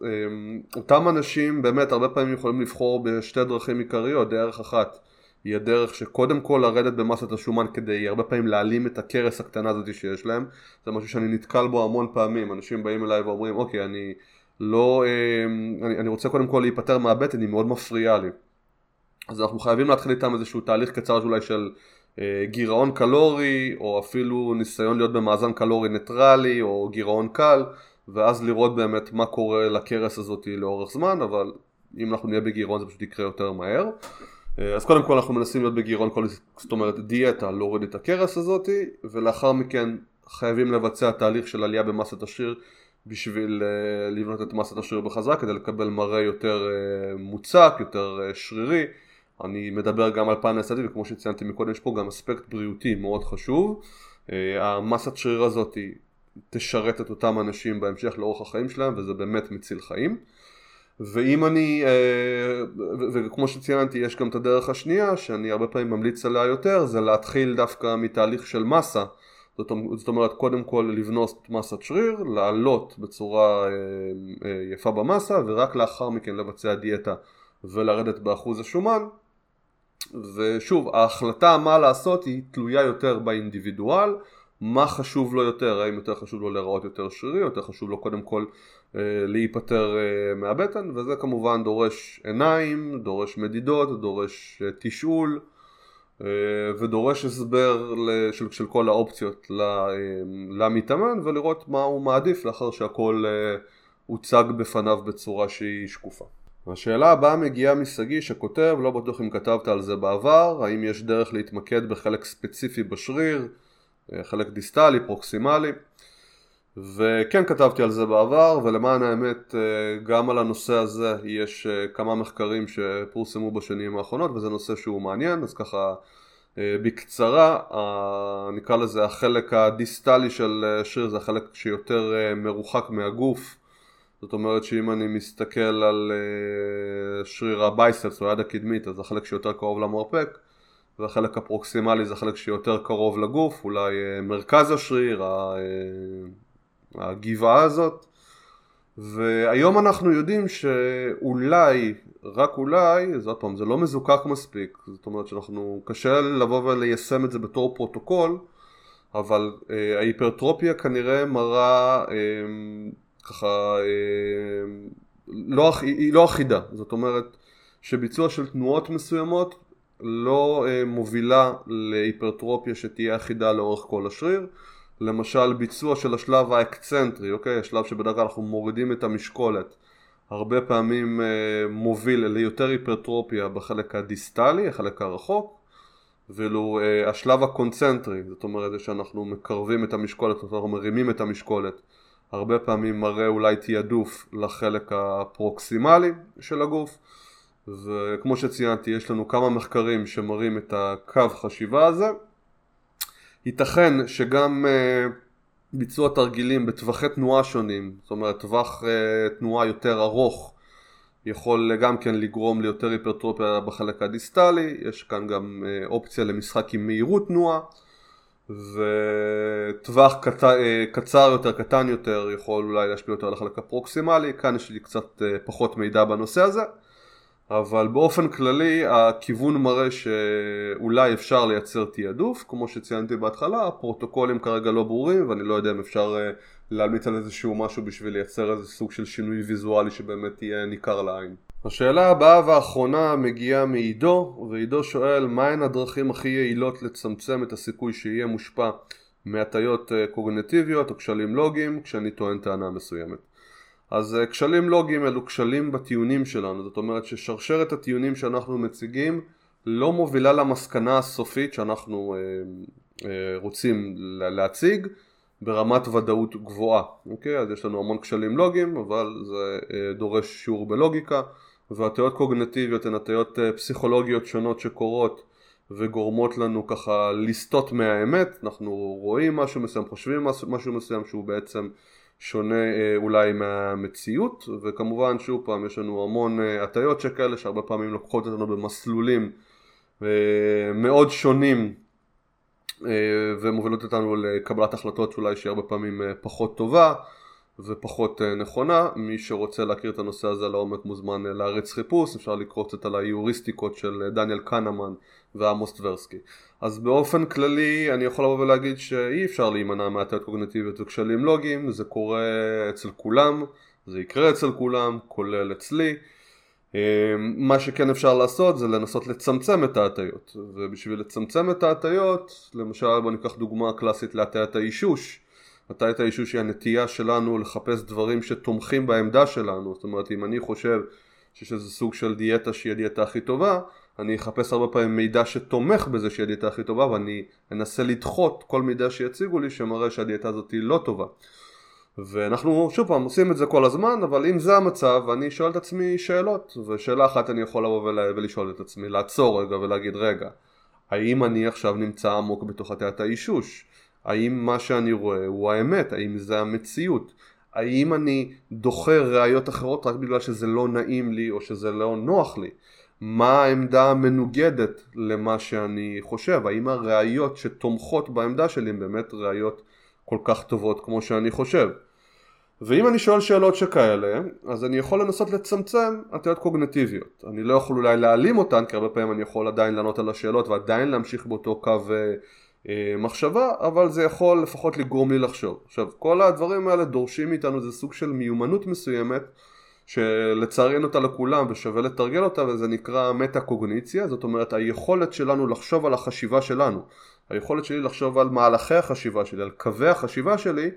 אותם אנשים באמת הרבה פעמים יכולים לבחור בשתי דרכים עיקריות. דרך אחת היא הדרך שקודם כל לרדת במסת השומן, כדי הרבה פעמים להעלים את הקרס הקטנה הזאת שיש להם. זה משהו שאני נתקל בו המון פעמים, אנשים באים אליי ואומרים, אוקיי, אני רוצה קודם כל להיפטר מהבטן, היא מאוד מפריעה לי. אז אנחנו חייבים להתחיל איתם איזשהו תהליך קצר אולי של גירעון קלורי, או אפילו ניסיון להיות במאזן קלורי ניטרלי, או גירעון קל, ואז לראות באמת מה קורה לקרס הזאת לאורך זמן. אבל אם אנחנו נהיה בגירעון זה פשוט יקרה יותר מהר. אז קודם כל אנחנו מנסים להיות בגירעון, זאת אומרת דיאטה, להוריד את הקרס הזאת, ולאחר מכן חייבים לבצע תהליך של עלייה במסת השריר, בשביל לבנות את מסת השריר בחזרה, כדי לקבל מראה יותר מוצק, יותר שרירי. אני מדבר גם על פן האסתטי, וכמו שציינתי מקודם, יש פה גם אספקט בריאותי מאוד חשוב. המסת שריר הזאת תשרת את אותם אנשים בהמשך לאורך החיים שלהם, וזה באמת מציל חיים. ואם אני, וכמו שציינתי, יש גם את הדרך השנייה, שאני הרבה פעמים ממליץ עליה יותר, זה להתחיל דווקא מתהליך של מסה, זאת אומרת, קודם כל לבנות מסת שריר, לעלות בצורה יפה במסה, ורק לאחר מכן לבצע דיאטה ולרדת באחוז השומן. ושוב, ההחלטה מה לעשות היא תלויה יותר באינדיבידואל, מה חשוב לו יותר, האם יותר חשוב לו לראות יותר שרירי, יותר חשוב לו קודם כל להיפטר מהבטן, וזה כמובן דורש עיניים, דורש מדידות, דורש תשאול, ודורש הסבר של כל האופציות למתאמן, ולראות מה הוא מעדיף לאחר שהכל הוצג בפניו בצורה שהיא שקופה. השאלה הבאה מגיעה משגיא שכותב, לא בטוח אם כתבת על זה בעבר, האם יש דרך להתמקד בחלק ספציפי בשריר, חלק דיסטלי, פרוקסימלי, וכן כתבתי על זה בעבר, ולמען האמת גם על הנושא הזה יש כמה מחקרים שפורסמו בשנים האחרונות, וזה נושא שהוא מעניין, אז ככה בקצרה, נקרא לזה החלק הדיסטלי של שריר, זה החלק שיותר מרוחק מהגוף, זאת אומרת שאם אני מסתכל על שריר הבייספס או היד הקדמית, אז החלק שיותר קרוב למרפק, והחלק הפרוקסימלי זה החלק שיותר קרוב לגוף, אולי מרכז השריר, הגבעה הזאת. והיום אנחנו יודעים שאולי, רק אולי, זאת פעם, זה לא מזוקק מספיק, זאת אומרת שאנחנו קשה לבוא וליישם את זה בתור פרוטוקול, אבל ההיפרטרופיה כנראה מראה ככה, היא לא אחידה, זאת אומרת שביצוע של תנועות מסוימות לא מובילה להיפרטרופיה שתהיה אחידה לאורך כל השריר. למשל ביצוע של השלב האקצנטרי, אוקיי? השלב שבדרך כלל אנחנו מורידים את המשקולת, הרבה פעמים מוביל ליותר היפרטרופיה בחלק הדיסטלי, החלק הרחוק, ואילו השלב הקונצנטרי, זאת אומרת שאנחנו מקרבים את המשקולת, אנחנו מרימים את המשקולת, הרבה פעמים מראה אולי תיעדוף לחלק הפרוקסימלי של הגוף. וכמו שציינתי, יש לנו כמה מחקרים שמראים את הקו חשיבה הזה. ייתכן שגם ביצוע תרגילים בטווחי תנועה שונים, זאת אומרת טווח תנועה יותר ארוך, יכול גם כן לגרום ליותר היפרטרופיה בחלק הדיסטלי. יש כאן גם אופציה למשחק עם מהירות תנועה, וטווח קצר יותר, קטן יותר, יכול אולי להשפיע יותר על החלק הפרוקסימלי. כאן יש לי קצת פחות מידע בנושא הזה, אבל באופן כללי הכיוון מראה שאולי אפשר לייצר תיעדוף. כמו שציינתי בהתחלה, הפרוטוקולים כרגע לא ברורים, ואני לא יודע אם אפשר להלמיץ על איזשהו משהו בשביל לייצר איזה סוג של שינוי ויזואלי שבאמת יהיה ניכר לעין. השאלה הבאה והאחרונה מגיעה מעידו, ועידו שואל, מהן הדרכים הכי יעילות לצמצם את הסיכוי שיהיה מושפע מהטיות קוגניטיביות או כשלים לוגיים כשאני טוען טענה מסוימת? אז כשלים לוגיים אלו כשלים בטיעונים שלנו, זאת אומרת ששרשרת הטיעונים שאנחנו מציגים לא מובילה למסקנה הסופית שאנחנו רוצים להציג ברמת ודאות גבוהה. אוקיי? אז יש לנו המון כשלים לוגיים, אבל זה דורש שיעור בלוגיקה, והטיות קוגניטיביות הן הטיות פסיכולוגיות שונות שקורות וגורמות לנו ככה לסטות מהאמת. אנחנו רואים משהו מסוים, חושבים משהו מסוים שהוא בעצם שונה אולי מהמציאות, וכמובן שוב פעם יש לנו המון הטיות שכאלה שהרבה פעמים לוקחות אותנו במסלולים מאוד שונים ומובילות אותנו לקבלת החלטות שאולי שהיא הרבה פעמים פחות טובה ופחות נכונה. מי שרוצה להכיר את הנושא הזה לעומק מוזמן לארץ חיפוש, אפשר לקרוא קצת על היוריסטיקות של דניאל קנמן ועמוס טברסקי. אז באופן כללי אני יכול לבוא ולהגיד שאי אפשר להימנע מהטיות קוגניטיביות וכשלים לוגיים, זה קורה אצל כולם, זה יקרה אצל כולם, כולל אצלי. מה שכן אפשר לעשות זה לנסות לצמצם את ההטיות, ובשביל לצמצם את ההטיות, למשל בוא ניקח דוגמה קלאסית להטיית האישוש. הטיית האישוש היא הנטייה שלנו לחפש דברים שתומכים בעמדה שלנו, זאת אומרת אם אני חושב שיש איזה סוג של דיאטה שהיא הדיאטה הכי טובה, אני אחפש הרבה פעמים מידע שתומך בזה שהיא הדיאטה הכי טובה, ואני אנסה לדחות כל מידע שיציגו לי שמראה שהדיאטה הזאת היא לא טובה. ואנחנו שוב פעם עושים את זה כל הזמן, אבל אם זה המצב, אני שואל את עצמי שאלות, ושאלה אחת אני יכול לבוא ולשאול את עצמי, לעצור רגע ולהגיד רגע, האם אני עכשיו נמצא עמוק בתוך הטיית האישוש? האם מה שאני רואה הוא האמת? האם זה המציאות? האם אני דוחה ראיות אחרות רק בגלל שזה לא נעים לי או שזה לא נוח לי? מה העמדה המנוגדת למה שאני חושב, האם הראיות שתומכות בעמדה שלי הן באמת ראיות כל כך טובות כמו שאני חושב. ואם אני שואל שאלות שכאלה, אז אני יכול לנסות לצמצם הטיות קוגניטיביות. אני לא יכול אולי להעלים אותן, כי הרבה פעמים אני יכול עדיין לענות על השאלות ועדיין להמשיך באותו קו מחשבה, אבל זה יכול לפחות לגרום לי לחשוב. עכשיו, כל הדברים האלה דורשים איתנו, זה סוג של מיומנות מסוימת, שלצערין אותה לכולם ושווה לתרגל אותה, וזה נקרא מטה-קוגניציה, זאת אומרת היכולת שלנו לחשוב על החשיבה שלנו. היכולת שלי לחשוב על מהלכי החשיבה שלי, על קווי החשיבה שלי,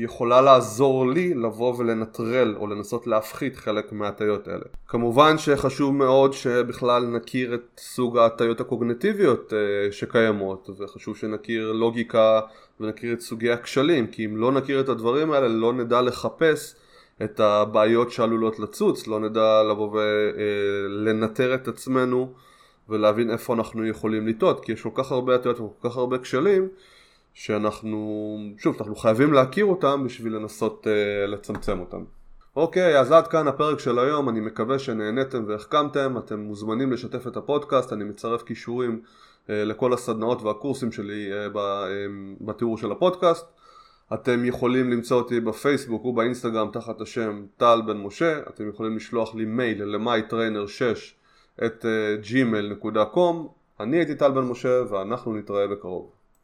יכולה לעזור לי לבוא ולנטרל או לנסות להפחית חלק מההטיות האלה. כמובן שחשוב מאוד שבכלל נכיר את סוג ההטיות הקוגניטיביות שקיימות, וחשוב שנכיר לוגיקה ונכיר את סוגי הכשלים, כי אם לא נכיר את הדברים האלה לא נדע לחפש את הבעיות שעלולות לצוץ, לא נדע לבוא ולנטר את עצמנו ולהבין איפה אנחנו יכולים לטעות, כי יש כל כך הרבה הטיות וכל כך הרבה כשלים, שאנחנו חייבים להכיר אותם בשביל לנסות לצמצם אותם. אוקיי, אז עד כאן הפרק של היום, אני מקווה שנהנתם והחכמתם, אתם מוזמנים לשתף את הפודקאסט, אני מצרף קישורים לכל הסדנאות והקורסים שלי בתיאור של הפודקאסט, אתם יכולים למצוא אותי בפייסבוק ובאינסטגרם תחת השם טל בן משה, אתם יכולים לשלוח לי מייל ל mytrainer6@gmail.com, אני הייתי טל בן משה ואנחנו נתראה בקרוב.